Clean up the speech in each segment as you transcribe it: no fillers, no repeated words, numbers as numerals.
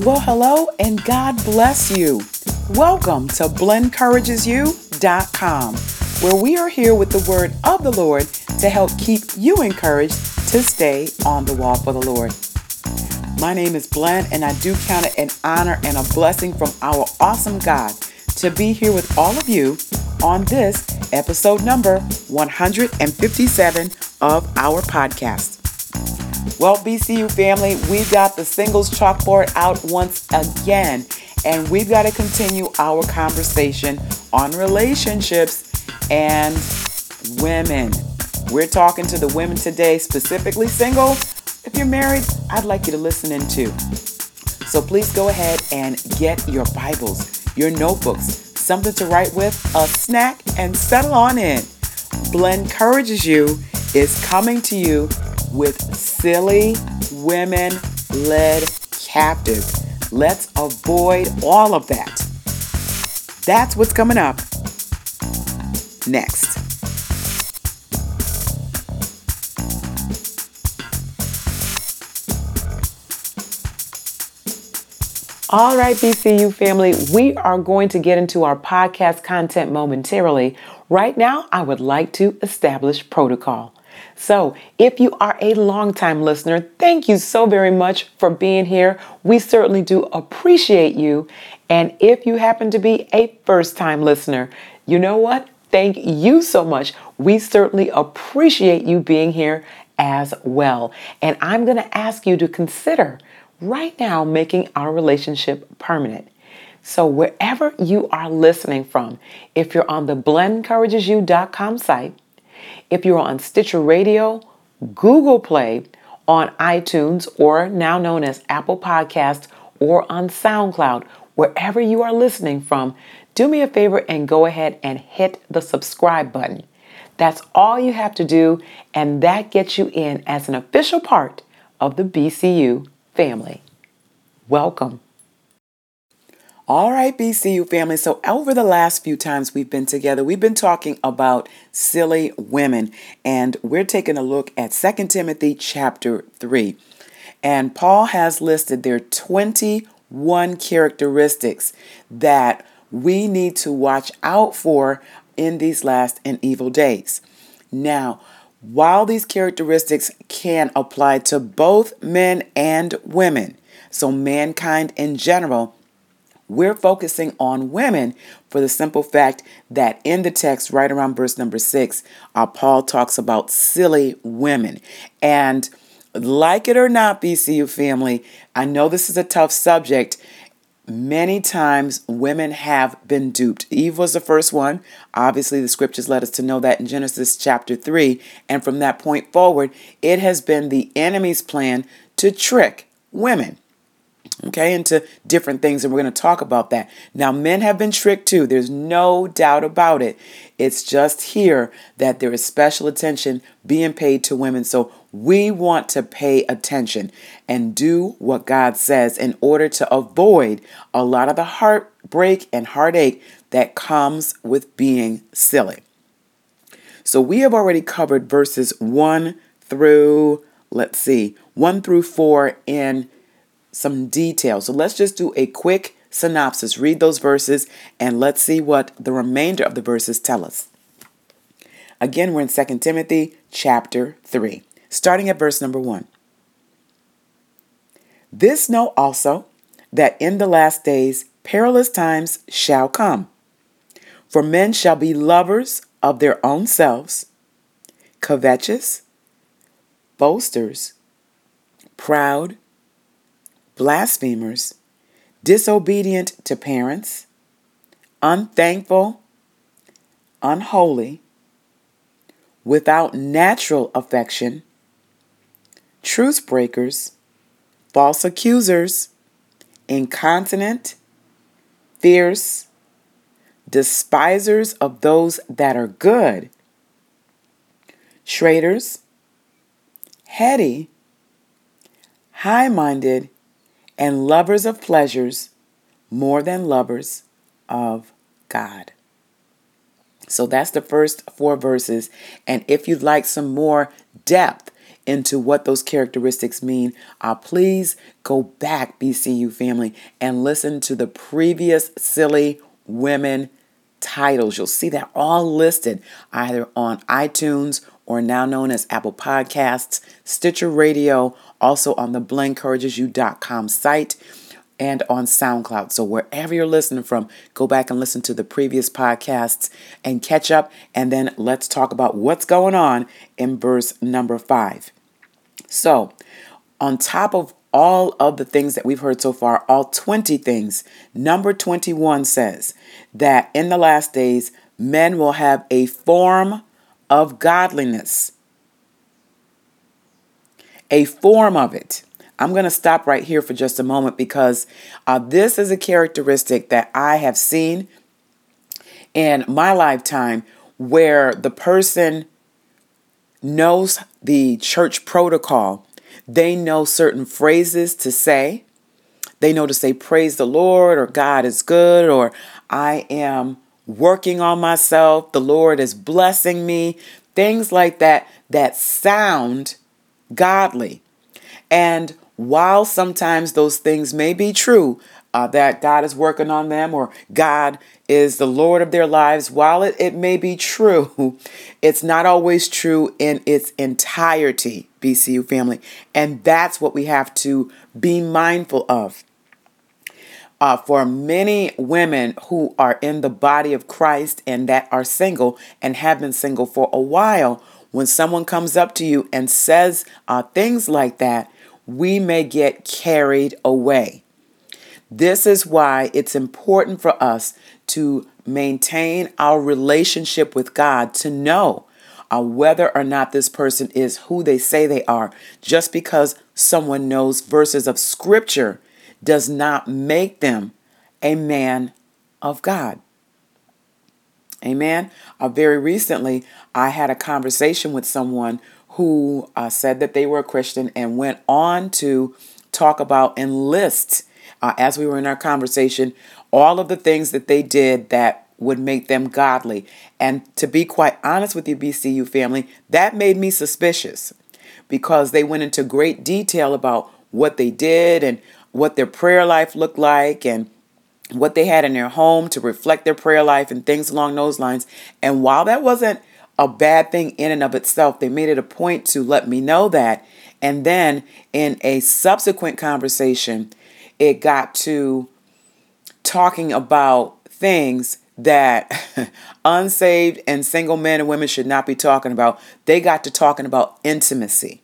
Well, hello, and God bless you. Welcome to BlendEncouragesYou.com, where we are here with the word of the Lord to help keep you encouraged to stay on the wall for the Lord. My name is Blend, and I do count it an honor and a blessing from our awesome God to be here with all of you on this episode number 157 of our podcast. Well, BCU family, we've got the singles chalkboard out once again, and we've got to continue our conversation on relationships and women. We're talking to the women today, specifically single. If you're married, I'd like you to listen in too. So please go ahead and get your Bibles, your notebooks, something to write with, a snack, and settle on in. Blend Encourages You is coming to you with silly women-led captive. Let's avoid all of that. That's what's coming up next. All right, BCU family, we are going to get into our podcast content momentarily. Right now, I would like to establish protocol. So if you are a longtime listener, thank you so very much for being here. We certainly do appreciate you. And if you happen to be a first-time listener, you know what? Thank you so much. We certainly appreciate you being here as well. And I'm going to ask you to consider right now making our relationship permanent. So wherever you are listening from, if you're on the BlendEncouragesYou.com site, if you're on Stitcher Radio, Google Play, on iTunes, or now known as Apple Podcasts, or on SoundCloud, wherever you are listening from, do me a favor and go ahead and hit the subscribe button. That's all you have to do, and that gets you in as an official part of the BCU family. Welcome. All right, BCU family. So over the last few times we've been together, we've been talking about silly women, and we're taking a look at 2 Timothy chapter 3. And Paul has listed there 21 characteristics that we need to watch out for in these last and evil days. Now, while these characteristics can apply to both men and women, so mankind in general, we're focusing on women for the simple fact that in the text, right around verse number 6, Paul talks about silly women. And like it or not, BCU family, I know this is a tough subject. Many times women have been duped. Eve was the first one. Obviously, the scriptures let us to know that in Genesis chapter 3. And from that point forward, it has been the enemy's plan to trick women. Okay, into different things, and we're going to talk about that. Now, men have been tricked too. There's no doubt about it. It's just here that there is special attention being paid to women. So we want to pay attention and do what God says in order to avoid a lot of the heartbreak and heartache that comes with being silly. So we have already covered verses 1 through 4 in some detail. So let's just do a quick synopsis. Read those verses and let's see what the remainder of the verses tell us. Again, we're in 2 Timothy chapter 3, starting at verse number 1. This know also that in the last days perilous times shall come. For men shall be lovers of their own selves, covetous, boasters, proud, blasphemers, disobedient to parents, unthankful, unholy, without natural affection, truth breakers, false accusers, incontinent, fierce, despisers of those that are good, traitors, heady, high-minded, and lovers of pleasures more than lovers of God. So that's the first 4 verses. And if you'd like some more depth into what those characteristics mean, please go back, BCU family, and listen to the previous Silly Women titles. You'll see that all listed either on iTunes or now known as Apple Podcasts, Stitcher Radio, also on the BlendEncouragesYou.com site and on SoundCloud. So wherever you're listening from, go back and listen to the previous podcasts and catch up. And then let's talk about what's going on in verse number 5. So on top of all of the things that we've heard so far, all 20 things, number 21 says that in the last days, men will have a form of godliness, a form of it. I'm going to stop right here for just a moment because this is a characteristic that I have seen in my lifetime where the person knows the church protocol. They know certain phrases to say. They know to say, praise the Lord, or God is good, or I am working on myself. The Lord is blessing me. Things like that, that sound godly. And while sometimes those things may be true, that God is working on them or God is the Lord of their lives, while it may be true, it's not always true in its entirety, BCU family. And that's what we have to be mindful of. For many women who are in the body of Christ and that are single and have been single for a while, when someone comes up to you and says things like that, we may get carried away. This is why it's important for us to maintain our relationship with God, to know whether or not this person is who they say they are. Just because someone knows verses of Scripture does not make them a man of God. Amen. Very recently, I had a conversation with someone who said that they were a Christian and went on to talk about and list, as we were in our conversation, all of the things that they did that would make them godly. And to be quite honest with you, BCU family, that made me suspicious because they went into great detail about what they did and what their prayer life looked like and what they had in their home to reflect their prayer life and things along those lines. And while that wasn't a bad thing in and of itself, they made it a point to let me know that. And then in a subsequent conversation, it got to talking about things that unsaved and single men and women should not be talking about. They got to talking about intimacy.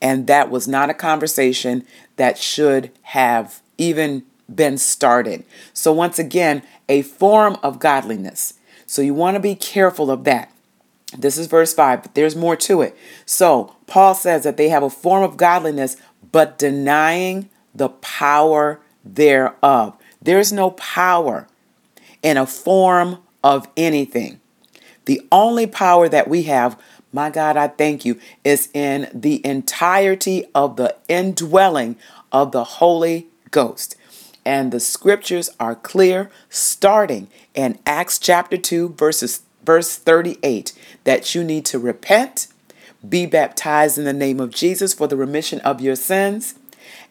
And that was not a conversation that should have even been started. So once again, a form of godliness. So you want to be careful of that. This is verse 5, but there's more to it. So Paul says that they have a form of godliness, but denying the power thereof. There's no power in a form of anything. The only power that we have, my God, I thank you, is in the entirety of the indwelling of the Holy Ghost. And the scriptures are clear, starting in Acts chapter 2, verse 38, that you need to repent, be baptized in the name of Jesus for the remission of your sins,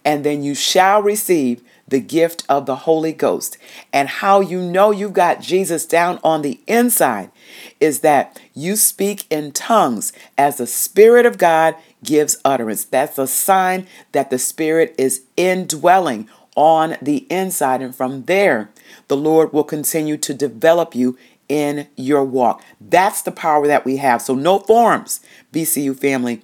and then you shall receive the gift of the Holy Ghost. And how you know you've got Jesus down on the inside is that you speak in tongues as the Spirit of God gives utterance. That's a sign that the Spirit is indwelling on the inside. And from there, the Lord will continue to develop you in your walk. That's the power that we have. So no forms, BCU family,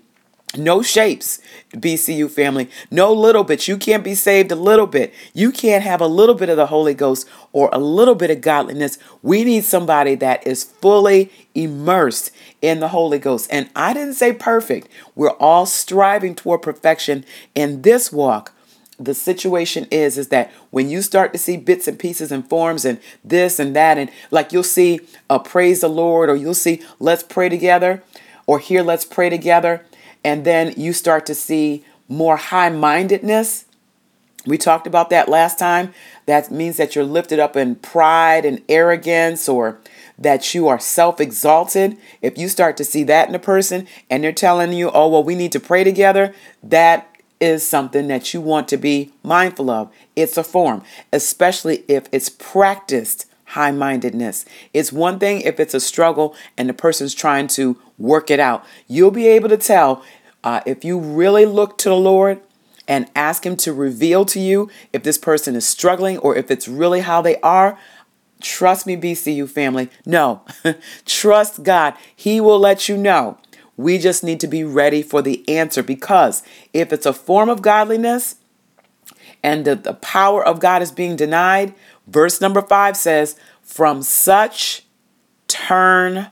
no shapes, BCU family, no little bit. You can't be saved a little bit. You can't have a little bit of the Holy Ghost or a little bit of godliness. We need somebody that is fully immersed in the Holy Ghost. And I didn't say perfect. We're all striving toward perfection in this walk. The situation is that when you start to see bits and pieces and forms and this and that, and like you'll see praise the Lord, or you'll see let's pray together, or here let's pray together. And then you start to see more high-mindedness. We talked about that last time. That means that you're lifted up in pride and arrogance, or that you are self-exalted, if you start to see that in a person and they're telling you, oh, well, we need to pray together, that is something that you want to be mindful of. It's a form, especially if it's practiced high-mindedness. It's one thing if it's a struggle and the person's trying to work it out. You'll be able to tell if you really look to the Lord and ask Him to reveal to you if this person is struggling or if it's really how they are. Trust me, BCU family. No, trust God. He will let you know. We just need to be ready for the answer, because if it's a form of godliness and the power of God is being denied, verse number 5 says, from such turn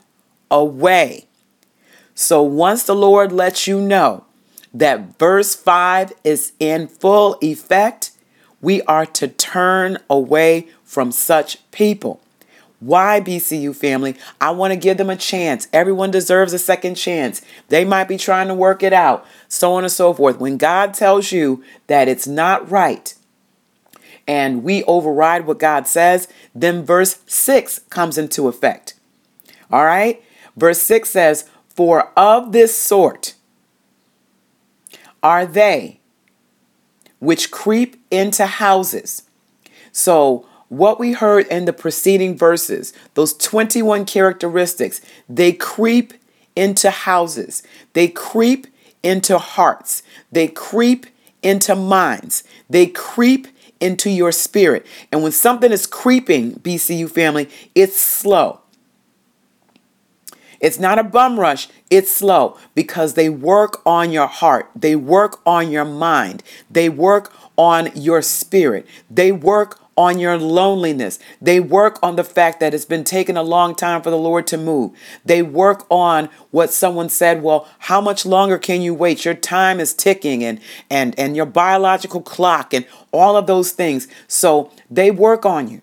away. So once the Lord lets you know that verse 5 is in full effect, we are to turn away from such people. Why, BCU family? I want to give them a chance. Everyone deserves a second chance. They might be trying to work it out, so on and so forth. When God tells you that it's not right and we override what God says, then verse 6 comes into effect. All right? Verse 6 says, for of this sort are they which creep into houses. So what we heard in the preceding verses, those 21 characteristics, they creep into houses, they creep into hearts, they creep into minds, they creep into your spirit. And when something is creeping, BCU family, it's slow. It's not a bum rush. It's slow, because they work on your heart. They work on your mind. They work on your spirit. They work on your loneliness. They work on the fact that it's been taking a long time for the Lord to move. They work on what someone said, well, how much longer can you wait? Your time is ticking, and your biological clock and all of those things. So they work on you.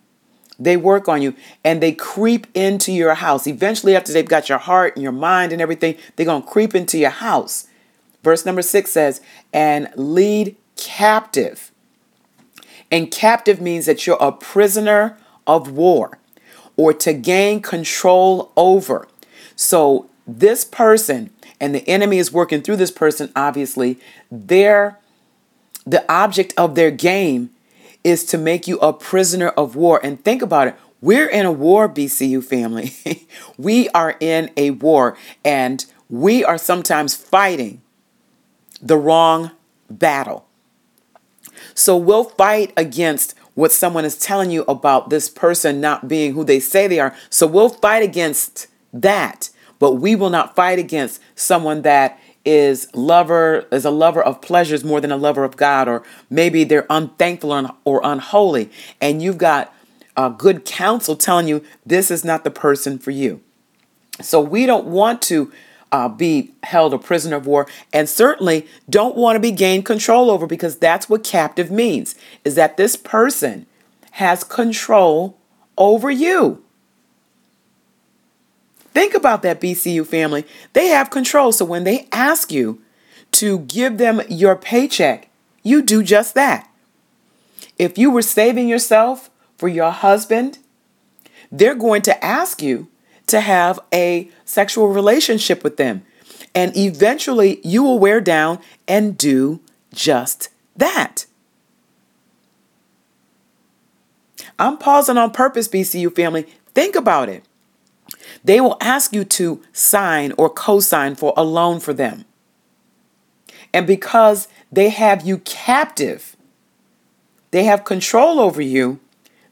They work on you and they creep into your house. Eventually, after they've got your heart and your mind and everything, they're going to creep into your house. Verse number 6 says, and lead captive. And captive means that you're a prisoner of war, or to gain control over. So this person, and the enemy is working through this person, obviously, the object of their game is to make you a prisoner of war. And think about it. We're in a war, BCU family. We are in a war, and we are sometimes fighting the wrong battle. So we'll fight against what someone is telling you about this person not being who they say they are. So we'll fight against that, but we will not fight against someone that is a lover of pleasures more than a lover of God, or maybe they're unthankful or unholy. And you've got a good counsel telling you this is not the person for you. So we don't want to be held a prisoner of war, and certainly don't want to be gained control over, because that's what captive means, is that this person has control over you. Think about that, BCU family. They have control. So when they ask you to give them your paycheck, you do just that. If you were saving yourself for your husband, they're going to ask you to have a sexual relationship with them. And eventually you will wear down and do just that. I'm pausing on purpose, BCU family. Think about it. They will ask you to sign or co-sign for a loan for them. And because they have you captive, they have control over you,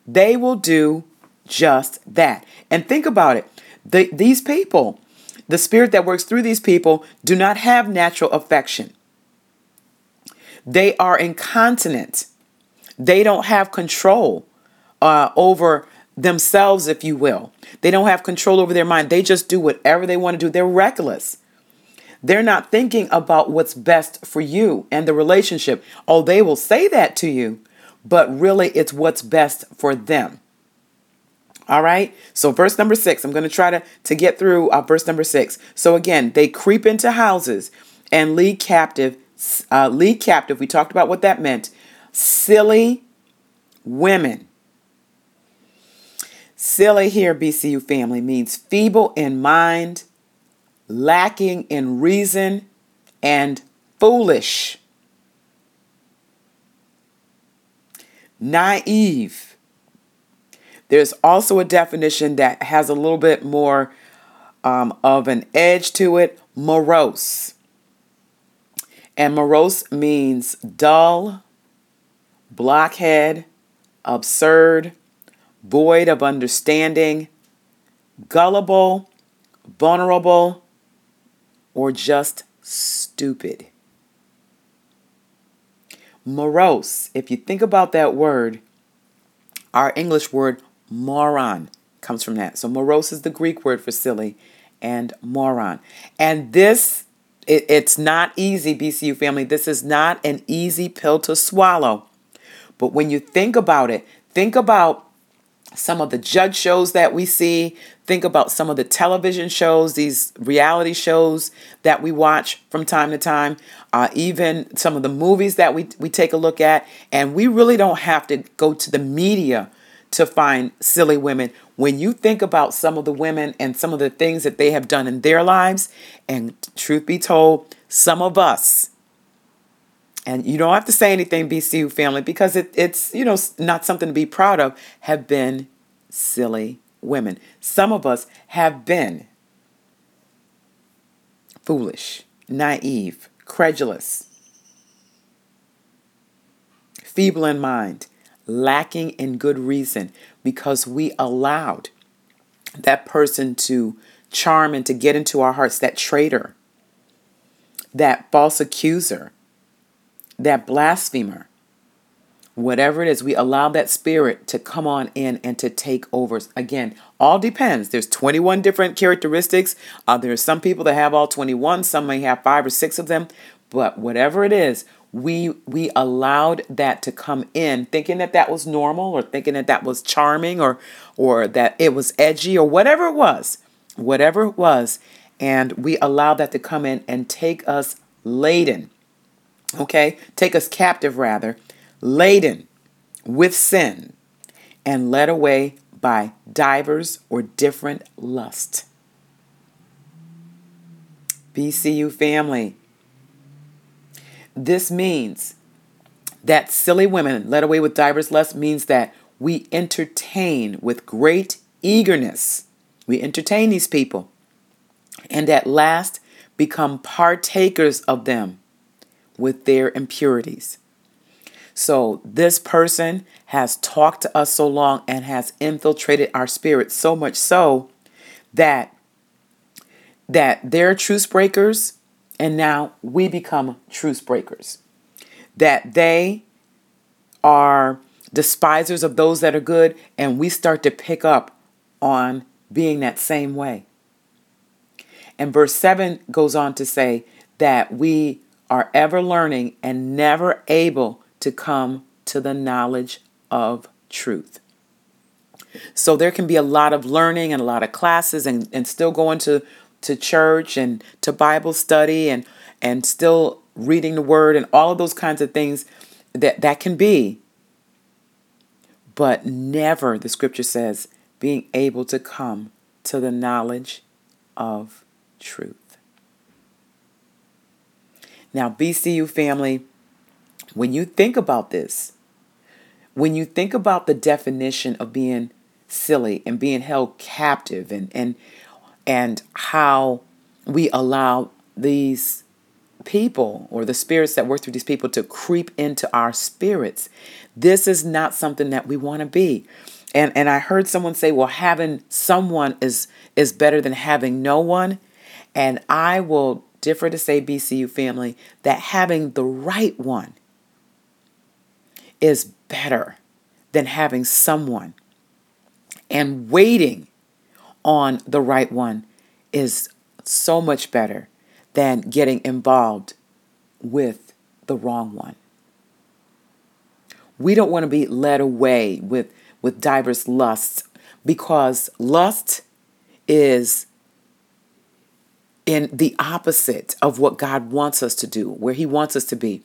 they will do just that. And think about it. These people, the spirit that works through these people, do not have natural affection. They are incontinent. They don't have control over themselves, if you will. They don't have control over their mind. They just do whatever they want to do. They're reckless. They're not thinking about what's best for you and the relationship. Oh, they will say that to you, but really it's what's best for them. All right. So verse number 6, I'm going to try to get through verse number 6. So again, they creep into houses and lead captive. We talked about what that meant. Silly women. Silly here, BCU family, means feeble in mind, lacking in reason, and foolish, naive. There's also a definition that has a little bit more of an edge to it, morose. And morose means dull, blockhead, absurd, void of understanding, gullible, vulnerable, or just stupid. Morose, if you think about that word, our English word moron comes from that. So morose is the Greek word for silly and moron. And this, it's not easy, BCU family. This is not an easy pill to swallow. But when you think about it, think about some of the judge shows that we see. Think about some of the television shows, these reality shows that we watch from time to time, even some of the movies that we take a look at. And we really don't have to go to the media to find silly women. When you think about some of the women and some of the things that they have done in their lives, and truth be told, some of us, and you don't have to say anything, BCU family, because it's, you know, not something to be proud of, have been silly women. Some of us have been foolish, naive, credulous, feeble in mind, lacking in good reason, because we allowed that person to charm and to get into our hearts, that traitor, that false accuser, that blasphemer, whatever it is, we allow that spirit to come on in and to take over. Again, all depends. There's 21 different characteristics. There are some people that have all 21. Some may have 5 or 6 of them. But whatever it is, we allowed that to come in, thinking that that was normal, or thinking that that was charming, or that it was edgy, or whatever it was. Whatever it was. And we allowed that to come in and take us laden. Okay, take us captive, rather, laden with sin and led away by divers or different lust. BCU family, this means that silly women led away with divers lust means that we entertain with great eagerness. We entertain these people and at last become partakers of them with their impurities. So this person has talked to us so long and has infiltrated our spirit so much so that they're truce breakers, and now we become truce breakers. That they are despisers of those that are good, and we start to pick up on being that same way. And verse 7 goes on to say that we are ever learning and never able to come to the knowledge of truth. So there can be a lot of learning and a lot of classes and still going to church and to Bible study and still reading the word and all of those kinds of things that can be. But never, the scripture says, being able to come to the knowledge of truth. Now, BCU family, when you think about this, when you think about the definition of being silly and being held captive and how we allow these people or the spirits that work through these people to creep into our spirits, this is not something that we want to be. And I heard someone say, well, having someone is better than having no one. And I will differ to say, BCU family, that having the right one is better than having someone. And waiting on the right one is so much better than getting involved with the wrong one. We don't want to be led away with diverse lusts, because lust is in the opposite of what God wants us to do, where he wants us to be.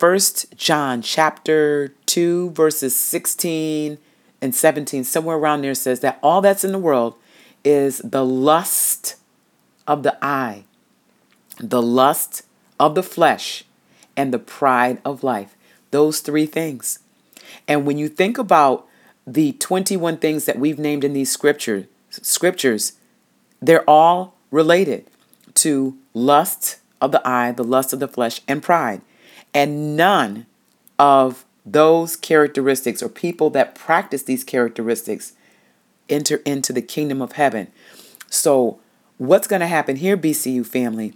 1 John chapter 2, verses 16 and 17, somewhere around there, says that all that's in the world is the lust of the eye, the lust of the flesh, and the pride of life. Those three things. And when you think about the 21 things that we've named in these scriptures, they're all related to lust of the eye, the lust of the flesh, and pride. And none of those characteristics, or people that practice these characteristics, enter into the kingdom of heaven. So what's going to happen here, BCU family,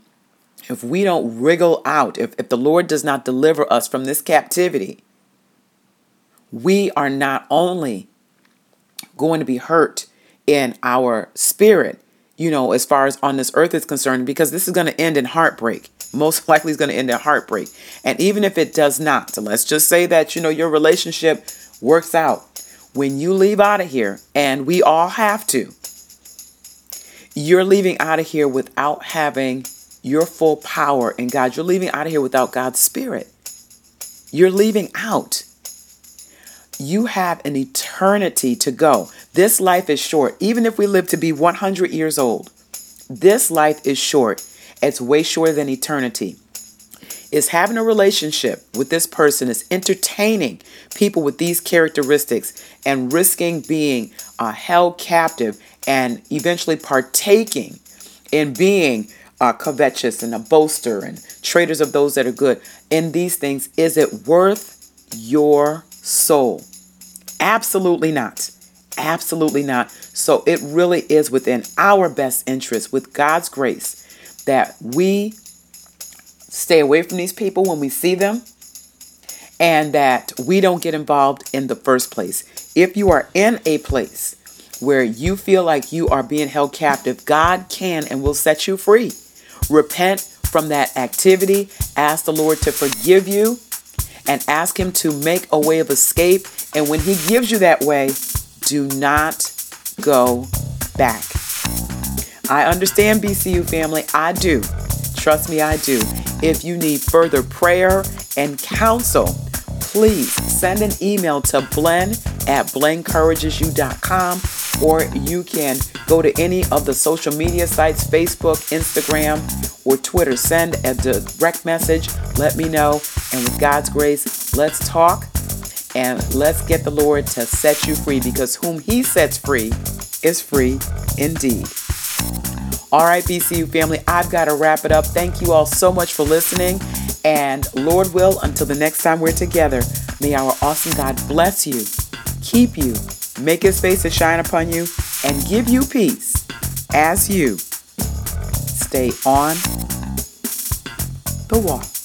if we don't wriggle out, if the Lord does not deliver us from this captivity, we are not only going to be hurt in our spirit, as far as on this earth is concerned, because this is going to end in heartbreak. Most likely is going to end in heartbreak. And even if it does not, so let's just say that, your relationship works out. When you leave out of here, and we all have to, you're leaving out of here without having your full power in God. You're leaving out of here without God's Spirit. You're leaving out. You have an eternity to go. This life is short. Even if we live to be 100 years old, this life is short. It's way shorter than eternity. It's having a relationship with this person. It's entertaining people with these characteristics and risking being held captive and eventually partaking in being covetous and a boaster and traitors of those that are good. In these things, is it worth your soul? Absolutely not. Absolutely not. So it really is within our best interest, with God's grace, that we stay away from these people when we see them, and that we don't get involved in the first place. If you are in a place where you feel like you are being held captive, God can and will set you free. Repent from that activity. Ask the Lord to forgive you and ask Him to make a way of escape. And when He gives you that way, do not go back. I understand, BCU family. I do. Trust me, I do. If you need further prayer and counsel, please send an email to blend@blendencouragesyou.com, or you can go to any of the social media sites, Facebook, Instagram, or Twitter. Send a direct message. Let me know. And with God's grace, let's talk and let's get the Lord to set you free, because whom He sets free is free indeed. All right, BCU family, I've got to wrap it up. Thank you all so much for listening. And Lord will, until the next time we're together, may our awesome God bless you, keep you, make His face to shine upon you, and give you peace as you stay on the walk.